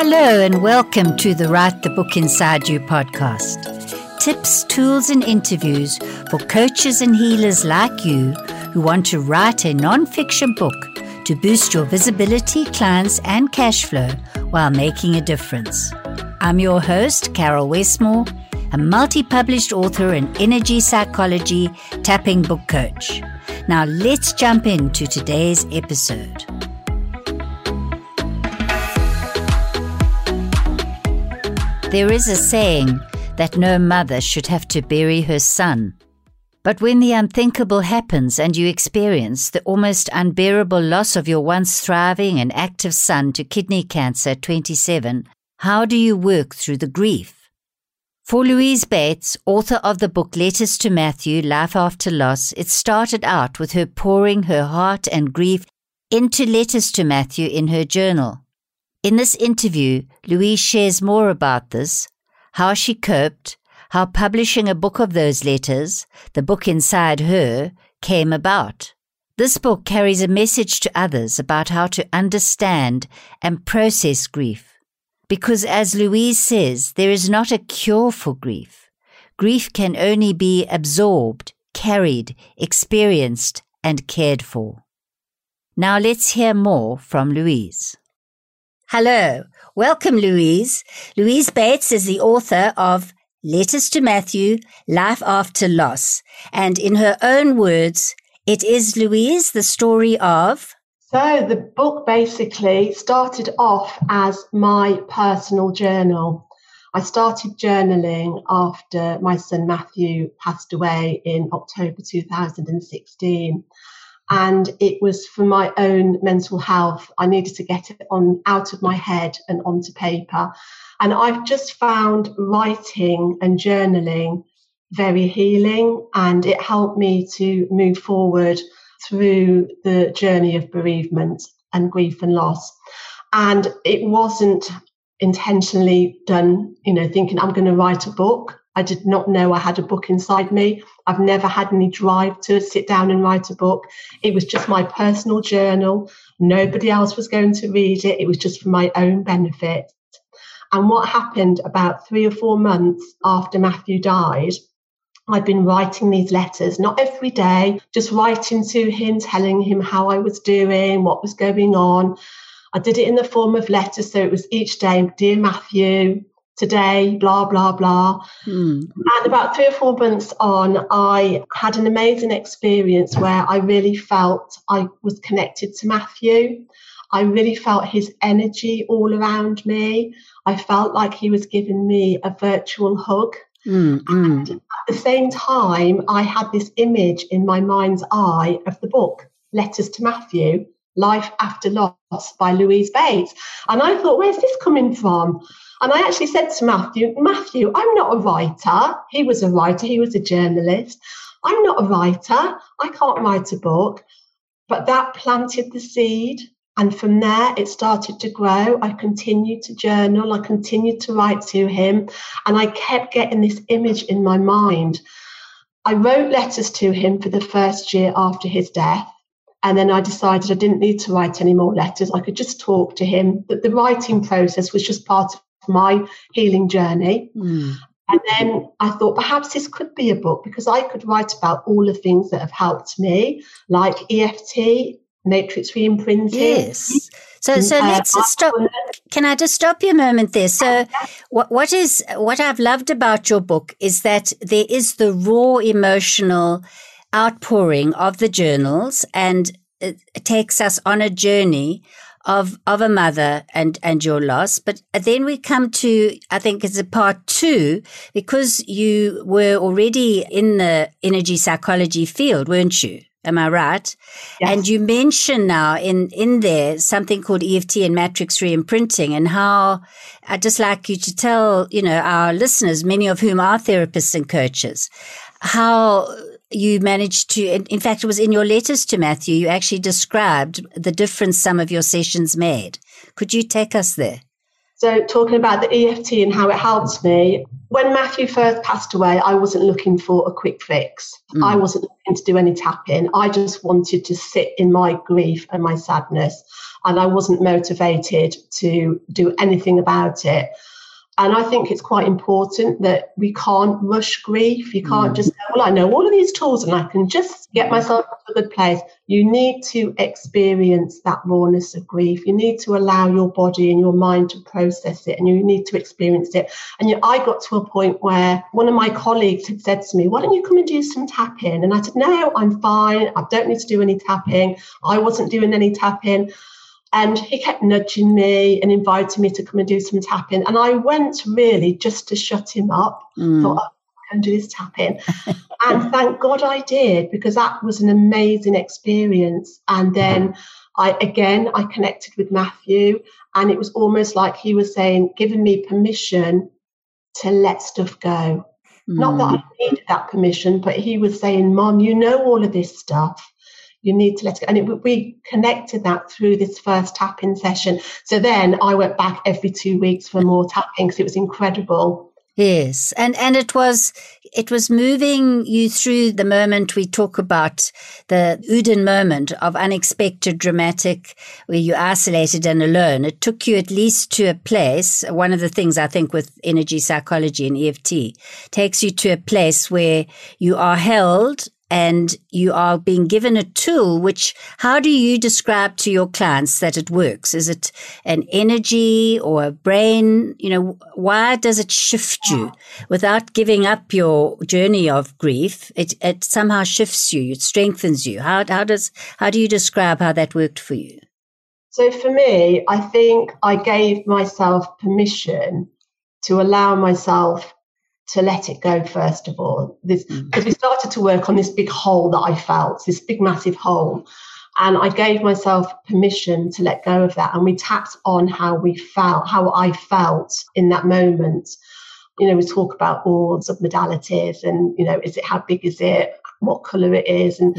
Hello and welcome to the Write the Book Inside You podcast. Tips, tools and interviews for coaches and healers like you who want to write a non-fiction book to boost your visibility, clients and cash flow while making a difference. I'm your host, Carol Westmore, a multi-published author and energy psychology tapping book coach. Now let's jump into today's episode. There is a saying that no mother should have to bury her son. But when the unthinkable happens and you experience the almost unbearable loss of your once thriving and active son to kidney cancer at 27, how do you work through the grief? For Louise Bates, author of the book Letters to Matthew, Life After Loss, it started out with her pouring her heart and grief into letters to Matthew in her journal. In this interview, Louise shares more about this, how she coped, how publishing a book of those letters, the book inside her, came about. This book carries a message to others about how to understand and process grief. Because as Louise says, there is not a cure for grief. Grief can only be absorbed, carried, experienced, and cared for. Now let's hear more from Louise. Hello. Welcome, Louise. Louise Bates is the author of Letters to Matthew, Life After Loss. And in her own words, it is, Louise, the story of... So the book basically started off as my personal journal. I started journaling after my son Matthew passed away in October 2016. And it was for my own mental health. I needed to get it on out of my head and onto paper. And I've just found writing and journaling very healing, and it helped me to move forward through the journey of bereavement and grief and loss. And it wasn't intentionally done, thinking I'm going to write a book. I did not know I had a book inside me. I've never had any drive to sit down and write a book. It was just my personal journal. Nobody else was going to read it. It was just for my own benefit. And what happened about 3 or 4 months after Matthew died, I'd been writing these letters, not every day, just writing to him, telling him how I was doing, what was going on. I did it in the form of letters. So it was each day, Dear Matthew, today, blah, blah, blah. And about 3 or 4 months on, I had an amazing experience where I really felt I was connected to Matthew. I really felt his energy all around me. I felt like he was giving me a virtual hug. And at the same time, I had this image in my mind's eye of the book, Letters to Matthew, Life After Loss by Louise Bates. And I thought, where's this coming from? And I actually said to Matthew, I'm not a writer. He was a writer. He was a journalist. I'm not a writer. I can't write a book. But that planted the seed. And from there, it started to grow. I continued to journal. I continued to write to him. And I kept getting this image in my mind. I wrote letters to him for the first year after his death. And then I decided I didn't need to write any more letters. I could just talk to him. But the writing process was just part of my healing journey. And then I thought perhaps this could be a book, because I could write about all the things that have helped me, like EFT, Matrix Reimprinting. Yes. So let's stop. Can I just stop you a moment there? So what I've loved about your book is that there is the raw emotional outpouring of the journals, and it takes us on a journey of a mother and your loss. But then we come to, I think it's a part 2, because you were already in the energy psychology field, weren't you? Am I right? Yes. And you mention now in there something called EFT and Matrix Reimprinting, and how I'd just like you to tell, our listeners, many of whom are therapists and coaches, how you managed to, in fact, it was in your letters to Matthew, you actually described the difference some of your sessions made. Could you take us there? So talking about the EFT and how it helps me, when Matthew first passed away, I wasn't looking for a quick fix. I wasn't looking to do any tapping. I just wanted to sit in my grief and my sadness, and I wasn't motivated to do anything about it. And I think it's quite important that we can't rush grief. You can't just go, well, I know all of these tools and I can just get myself to a good place. You need to experience that rawness of grief. You need to allow your body and your mind to process it, and you need to experience it. And I got to a point where one of my colleagues had said to me, why don't you come and do some tapping? And I said, no, I'm fine. I don't need to do any tapping. I wasn't doing any tapping. And he kept nudging me and inviting me to come and do some tapping. And I went really just to shut him up. Thought, oh, I can do this tapping. And thank God I did, because that was an amazing experience. And then I connected with Matthew, and it was almost like he was saying, giving me permission to let stuff go. Not that I needed that permission, but he was saying, Mom, you know all of this stuff. You need to let it go. And we connected that through this first tapping session. So then I went back every 2 weeks for more tapping, because it was incredible. Yes. And it was moving you through the moment we talk about, the Uden moment of unexpected, dramatic, where you're isolated and alone. It took you at least to a place. One of the things I think with energy psychology and EFT, takes you to a place where you are held, and you are being given a tool, which, how do you describe to your clients that it works? Is it an energy or a brain? You know, why does it shift you without giving up your journey of grief? It somehow shifts you. It strengthens you. How do you describe how that worked for you? So for me, I think I gave myself permission to allow myself to let it go, first of all, because we started to work on this big hole that I felt, this big massive hole, and I gave myself permission to let go of that, and we tapped on how I felt in that moment. You know, we talk about all submodalities, and you know, is it, how big is it, what colour it is, and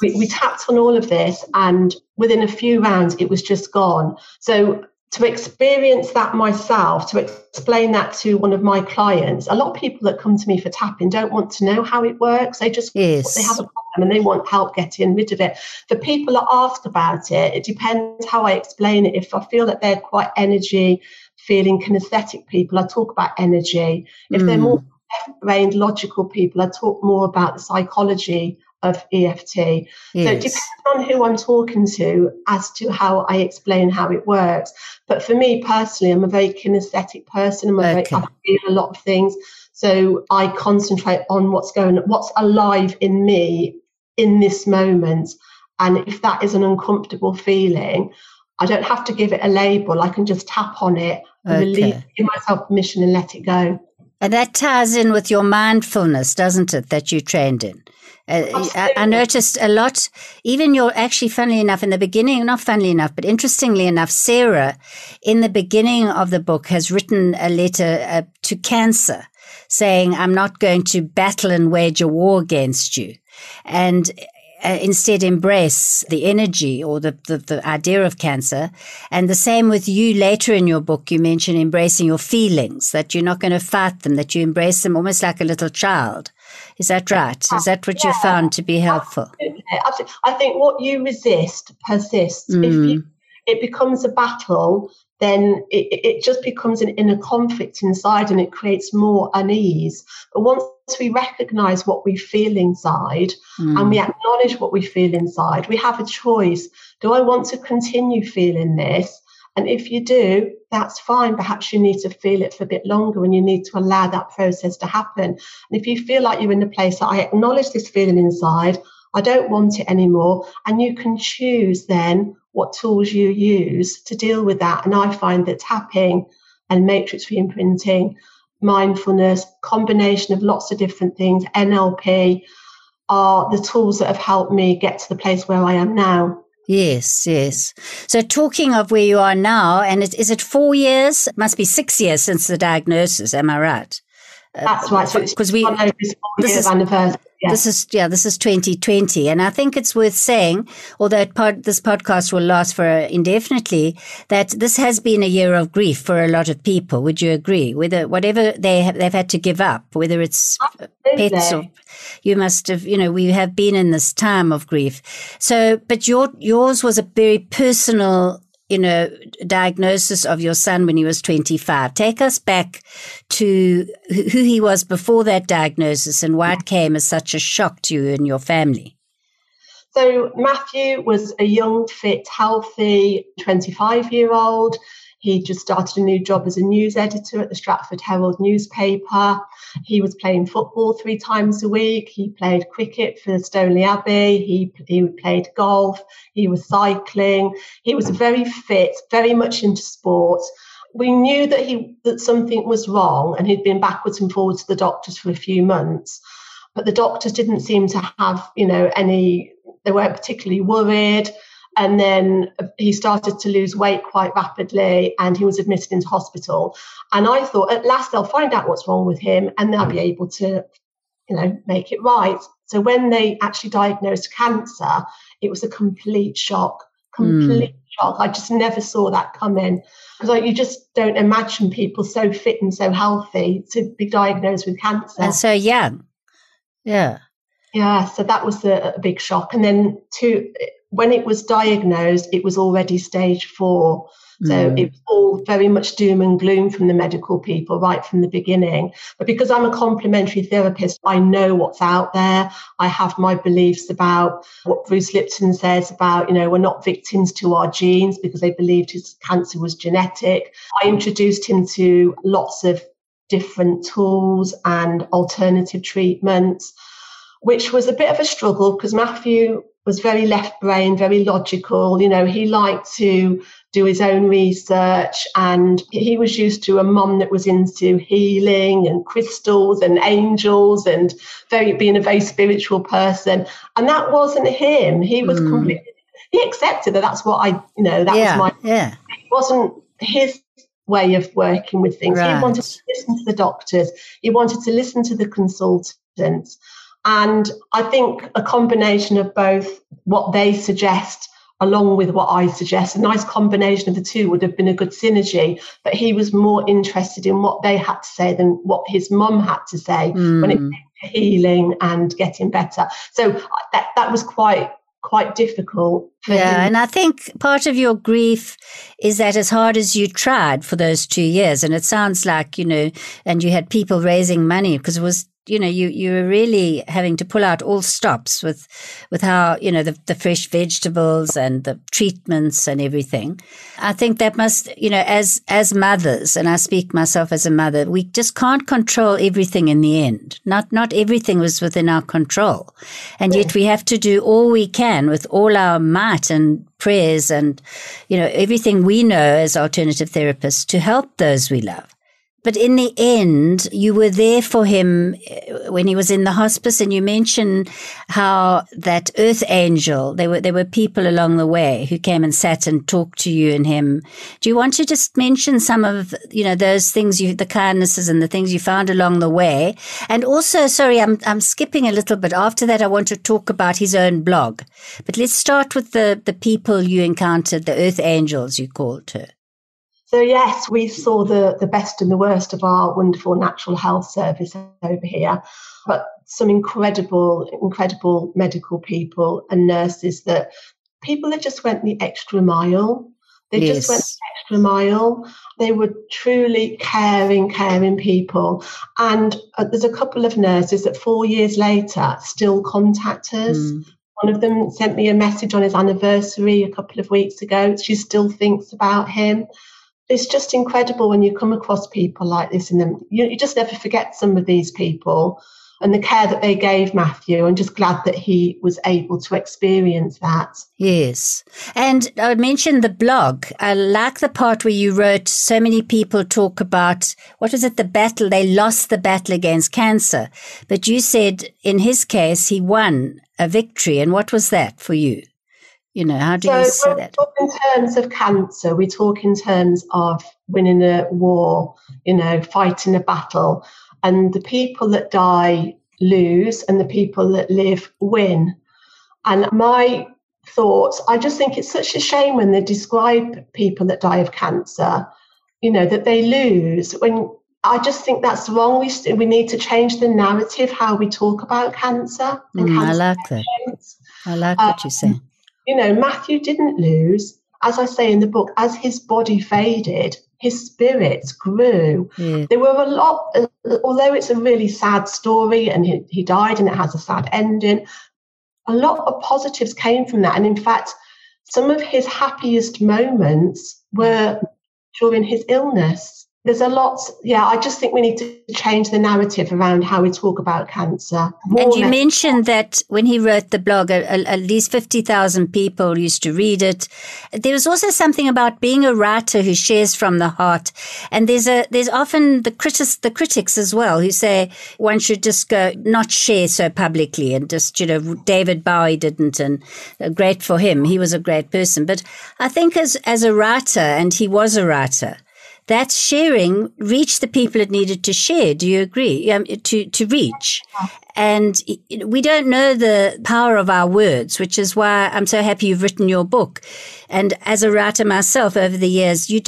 we tapped on all of this, and within a few rounds, it was just gone. So to experience that myself, to explain that to one of my clients. A lot of people that come to me for tapping don't want to know how it works. They just they have a problem and they want help getting rid of it. The people that ask about it, it depends how I explain it. If I feel that they're quite energy, feeling kinesthetic people, I talk about energy. If they're more left-brained, logical people, I talk more about the psychology of EFT. So it depends on who I'm talking to as to how I explain how it works. But for me personally, I'm a very kinesthetic person. I feel a lot of things. So I concentrate on what's alive in me in this moment. And if that is an uncomfortable feeling, I don't have to give it a label. I can just tap on it, release, give myself permission and let it go. And that ties in with your mindfulness, doesn't it, that you trained in? I noticed a lot, even your, actually, funnily enough, in the beginning, not funnily enough, but interestingly enough, Sarah, in the beginning of the book, has written a letter to cancer saying, I'm not going to battle and wage a war against you. And instead embrace the energy or the idea of cancer. And the same with you later in your book, you mention embracing your feelings, that you're not going to fight them, that you embrace them almost like a little child. Is that right? Is that what you found to be helpful? Absolutely. Absolutely. I think what you resist persists. If it becomes a battle, then it just becomes an inner conflict inside, and it creates more unease. But once we recognise what we feel inside and we acknowledge what we feel inside, we have a choice. Do I want to continue feeling this? And if you do, that's fine. Perhaps you need to feel it for a bit longer, and you need to allow that process to happen. And if you feel like you're in a place that I acknowledge this feeling inside, I don't want it anymore, and you can choose then what tools you use to deal with that. And I find that tapping and matrix reimprinting, mindfulness, combination of lots of different things, NLP, are the tools that have helped me get to the place where I am now. Yes, yes. So talking of where you are now, and is it 4 years? It must be 6 years since the diagnosis, am I right? That's right. So it's this is anniversary. This is 2020. And I think it's worth saying, although this podcast will last for indefinitely, that this has been a year of grief for a lot of people. Would you agree? Whatever they've had to give up, whether it's pets or you must have, we have been in this time of grief. So, but yours was a very personal, diagnosis of your son when he was 25. Take us back to who he was before that diagnosis and why it came as such a shock to you and your family. So Matthew was a young, fit, healthy 25-year-old. He just started a new job as a news editor at the Stratford Herald newspaper. He was playing football 3 times a week. He played cricket for Stoneleigh Abbey. He played golf. He was cycling. He was very fit, very much into sports. We knew that something was wrong, and he'd been backwards and forwards to the doctors for a few months. But the doctors didn't seem to have, they weren't particularly worried. And then he started to lose weight quite rapidly, and he was admitted into hospital. And I thought, at last they'll find out what's wrong with him and they'll be able to, make it right. So when they actually diagnosed cancer, it was a complete shock, shock. I just never saw that come in. It's like you just don't imagine people so fit and so healthy to be diagnosed with cancer. And so young. Yeah. Yeah, so that was a big shock. And then when it was diagnosed, it was already stage 4. So it was all very much doom and gloom from the medical people right from the beginning. But because I'm a complementary therapist, I know what's out there. I have my beliefs about what Bruce Lipton says about, we're not victims to our genes, because they believed his cancer was genetic. I introduced him to lots of different tools and alternative treatments, which was a bit of a struggle because Matthew was very left-brained, very logical. He liked to do his own research, and he was used to a mum that was into healing and crystals and angels and being a very spiritual person. And that wasn't him. He was completely, he accepted that that's what it wasn't his way of working with things. Right. He wanted to listen to the doctors. He wanted to listen to the consultants. And I think a combination of both what they suggest along with what I suggest, a nice combination of the two would have been a good synergy. But he was more interested in what they had to say than what his mum had to say when it came to healing and getting better. So that was quite difficult. Yeah, and I think part of your grief is that as hard as you tried for those 2 years, and it sounds like, and you had people raising money because it was, you were really having to pull out all stops with how, the fresh vegetables and the treatments and everything. I think that must, as mothers, and I speak myself as a mother, we just can't control everything in the end. Not everything was within our control. And yet we have to do all we can with all our might and prayers and, everything we know as alternative therapists to help those we love. But in the end, you were there for him when he was in the hospice, and you mentioned how that earth angel, there were people along the way who came and sat and talked to you and him. Do you want to just mention some of, those things, the kindnesses and the things you found along the way? And also, sorry, I'm skipping a little bit. After that, I want to talk about his own blog. But let's start with the people you encountered, the earth angels you called her. So, yes, we saw the best and the worst of our wonderful natural health service over here, but some incredible, incredible medical people and nurses that just went the extra mile. They just went the extra mile. They were truly caring people. And there's a couple of nurses that 4 years later still contact us. One of them sent me a message on his anniversary a couple of weeks ago. She still thinks about him. It's just incredible when you come across people like this, and then you just never forget some of these people and the care that they gave Matthew. I'm just glad that he was able to experience that. Yes. And I mentioned the blog. I like the part where you wrote so many people talk about, the battle? They lost the battle against cancer. But you said in his case, he won a victory. And what was that for you? How do you see that? So in terms of cancer, we talk in terms of winning a war, fighting a battle. And the people that die lose and the people that live win. And my thoughts, I just think it's such a shame when they describe people that die of cancer, you know, that they lose. When I just think that's wrong. We need to change the narrative, how we talk about cancer. And cancer I like what you say. You know, Matthew didn't lose. As I say in the book, as his body faded, his spirits grew. Yeah. There were a lot, although it's a really sad story and he died and it has a sad ending, a lot of positives came from that. And in fact, some of his happiest moments were during his illness. There's a lot. Yeah, I just think we need to change the narrative around how we talk about cancer. And you mentioned that when he wrote the blog, at least 50,000 people used to read it. There was also something about being a writer who shares from the heart. And there's often the critics as well who say one should just go not share so publicly and just, you know, David Bowie didn't, and great for him. He was a great person. But I think as a writer, and he was a writer, that sharing reached the people it needed to share. Do you agree? To reach. And we don't know the power of our words, which is why I'm so happy you've written your book. And as a writer myself over the years, you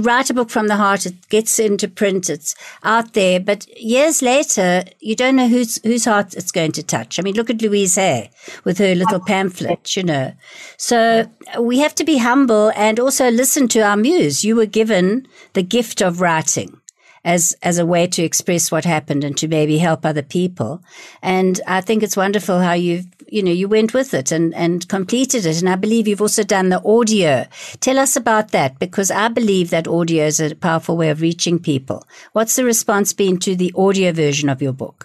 write a book from the heart, it gets into print, it's out there. But years later, you don't know whose heart it's going to touch. I mean, look at Louise Hay with her little pamphlet, you know. So we have to be humble and also listen to our muse. You were given the gift of writing as a way to express what happened and to maybe help other people. And I think it's wonderful how you went with it and completed it. And I believe you've also done the audio. Tell us about that, because I believe that audio is a powerful way of reaching people. What's the response been to the audio version of your book?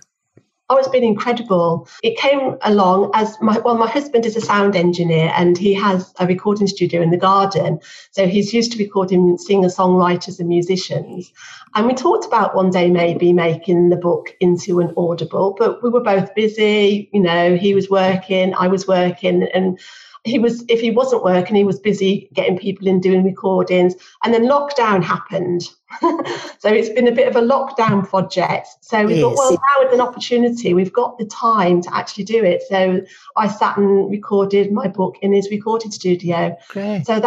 Oh, it's been incredible. It came along as my husband is a sound engineer and he has a recording studio in the garden. So he's used to recording singer-songwriters and musicians. And we talked about one day maybe making the book into an audible, but we were both busy. You know, he was working, I was working, and if he wasn't working, he was busy getting people in, doing recordings. And then lockdown happened. So it's been a bit of a lockdown project. So we thought, well, now it's an opportunity. We've got the time to actually do it. So I sat and recorded my book in his recording studio. Great. So in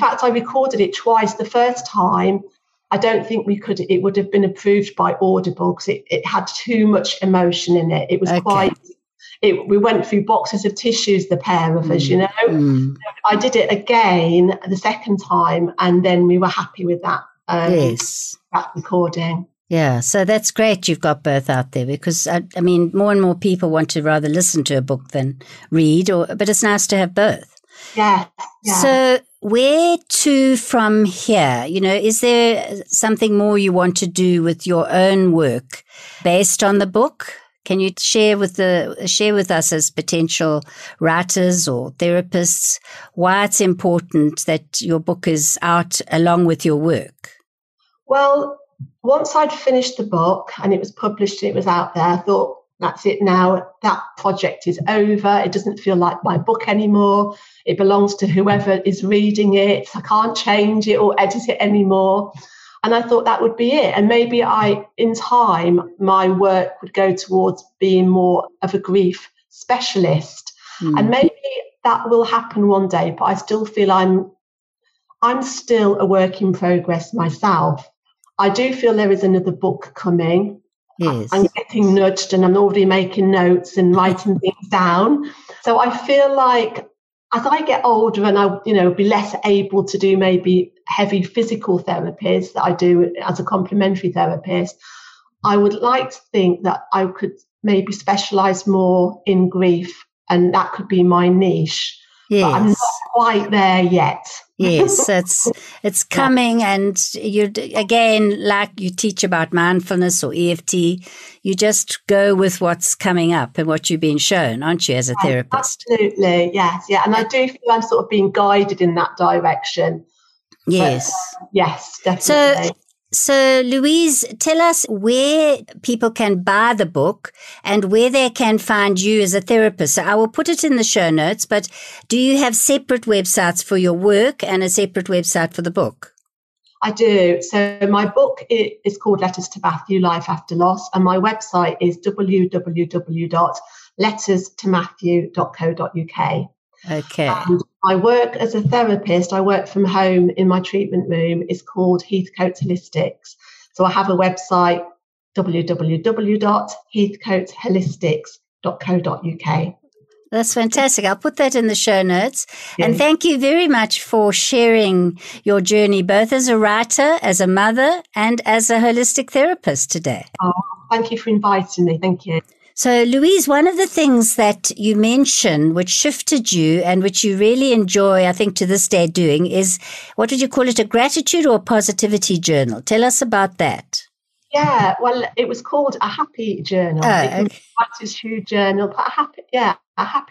fact, I recorded it twice. The first time, I don't think it would have been approved by Audible because it had too much emotion in it. It was we went through boxes of tissues, the pair of us, you know. I did it again the second time, and then we were happy with that. That recording. Yeah, so that's great you've got both out there, because I mean, more and more people want to rather listen to a book than read, but it's nice to have both. Yeah. So where to from here? You know, is there something more you want to do with your own work based on the book? Can you share with us as potential writers or therapists why it's important that your book is out along with your work? Well, once I'd finished the book and it was published and it was out there, I thought, that's it now. That project is over. It doesn't feel like my book anymore. It belongs to whoever is reading it. I can't change it or edit it anymore. And I thought that would be it. And maybe in time, my work would go towards being more of a grief specialist. And maybe that will happen one day, but I still feel I'm still a work in progress myself. I do feel there is another book coming. Yes. I'm getting nudged and I'm already making notes and writing things down. So I feel like as I get older and I, you know, be less able to do maybe heavy physical therapies that I do as a complementary therapist, I would like to think that I could maybe specialise more in grief, and that could be my niche. Yes. But I'm not quite there yet. Yes, it's coming, and you again, like you teach about mindfulness or EFT, you just go with what's coming up and what you've been shown, aren't you, as a therapist? Absolutely, yes, yeah, and I do feel I'm sort of being guided in that direction. Yes, yes, definitely. So, Louise, tell us where people can buy the book and where they can find you as a therapist. So I will put it in the show notes, but do you have separate websites for your work and a separate website for the book? I do. So my book is called Letters to Matthew, Life After Loss, and my website is www.letterstomatthew.co.uk. Okay. And I work as a therapist. I work from home in my treatment room. It's called Heathcote Holistics. So I have a website, www.heathcoteholistics.co.uk. That's fantastic. I'll put that in the show notes. Yes. And thank you very much for sharing your journey, both as a writer, as a mother, and as a holistic therapist today. Oh, thank you for inviting me. Thank you. So, Louise, one of the things that you mention, which shifted you and which you really enjoy, I think, to this day doing is, what would you call it, a gratitude or a positivity journal? Tell us about that. Yeah, well, it was called a happy journal. Oh, okay. Gratitude journal, but a happy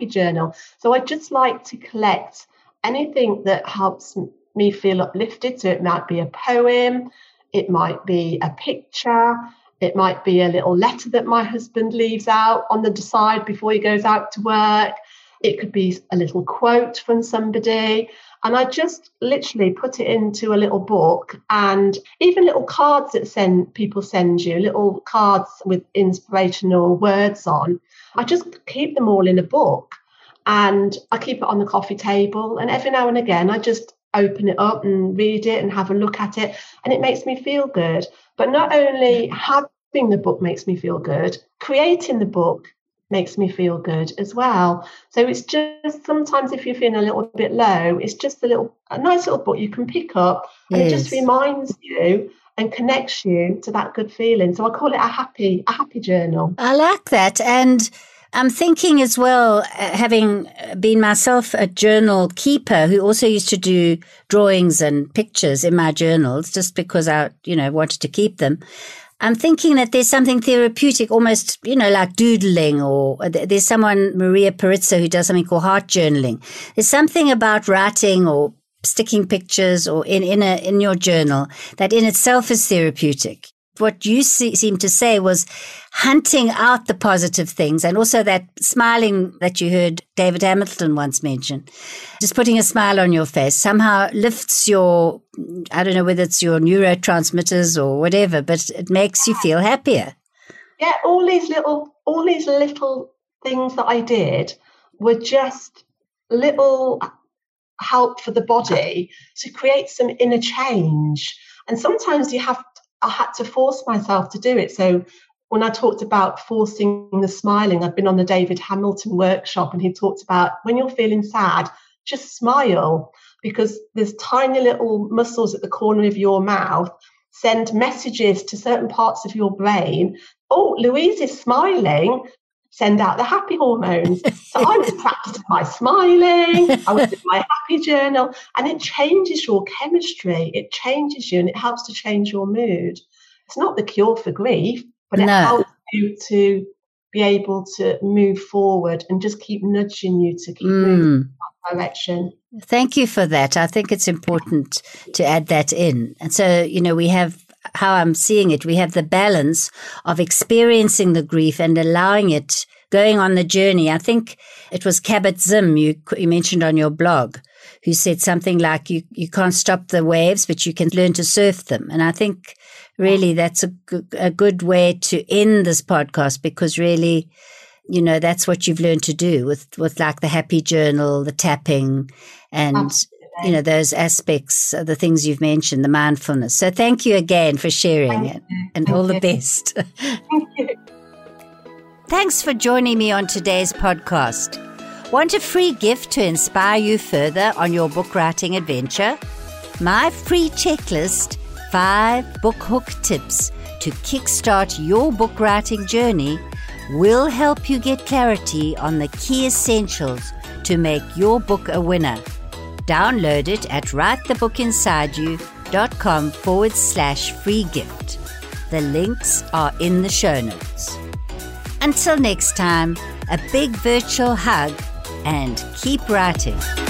journal. So I just like to collect anything that helps me feel uplifted. So it might be a poem, it might be a picture, it might be a little letter that my husband leaves out on the side before he goes out to work. It could be a little quote from somebody. And I just literally put it into a little book, and even little cards that people send you, little cards with inspirational words on. I just keep them all in a book, and I keep it on the coffee table. And every now and again, I just open it up and read it and have a look at it. And it makes me feel good. But not only having the book makes me feel good, creating the book makes me feel good as well. So it's just, sometimes if you're feeling a little bit low, it's just a nice little book you can pick up, and yes, it just reminds you and connects you to that good feeling. So I call it a happy journal. I like that. And I'm thinking as well, having been myself a journal keeper who also used to do drawings and pictures in my journals just because I, wanted to keep them. I'm thinking that there's something therapeutic, almost, like doodling, or there's someone, Maria Perizza, who does something called heart journaling. There's something about writing or sticking pictures or in your journal that in itself is therapeutic. What you seem to say was hunting out the positive things, and also that smiling that you heard David Hamilton once mention. Just putting a smile on your face somehow lifts your, I don't know whether it's your neurotransmitters or whatever, but it makes you feel happier. Yeah, all these little things that I did were just little help for the body to create some inner change. And sometimes I had to force myself to do it. So when I talked about forcing the smiling, I've been on the David Hamilton workshop, and he talked about when you're feeling sad, just smile, because there's tiny little muscles at the corner of your mouth send messages to certain parts of your brain. Oh, Louise is smiling. Send out the happy hormones. So I would practice my smiling, I would do my happy journal, and it changes your chemistry, it changes you, and it helps to change your mood. It's not the cure for grief, but it helps you to be able to move forward and just keep nudging you to keep moving in that direction. Thank you for that. I think it's important to add that in. And so, we have, how I'm seeing it, we have the balance of experiencing the grief and allowing it, going on the journey. I think it was Kabat Zim you mentioned on your blog, who said something like, you can't stop the waves, but you can learn to surf them. And I think really that's a good way to end this podcast, because really, that's what you've learned to do with like the happy journal, the tapping, and those aspects, the things you've mentioned, the mindfulness. So thank you again for sharing it, and all the best. Thank you. Thanks for joining me on today's podcast. Want a free gift to inspire you further on your book writing adventure? My free checklist, 5 book hook tips to kickstart your book writing journey, will help you get clarity on the key essentials to make your book a winner. Download it at writethebookinsideyou.com/free gift. The links are in the show notes. Until next time, a big virtual hug, and keep writing.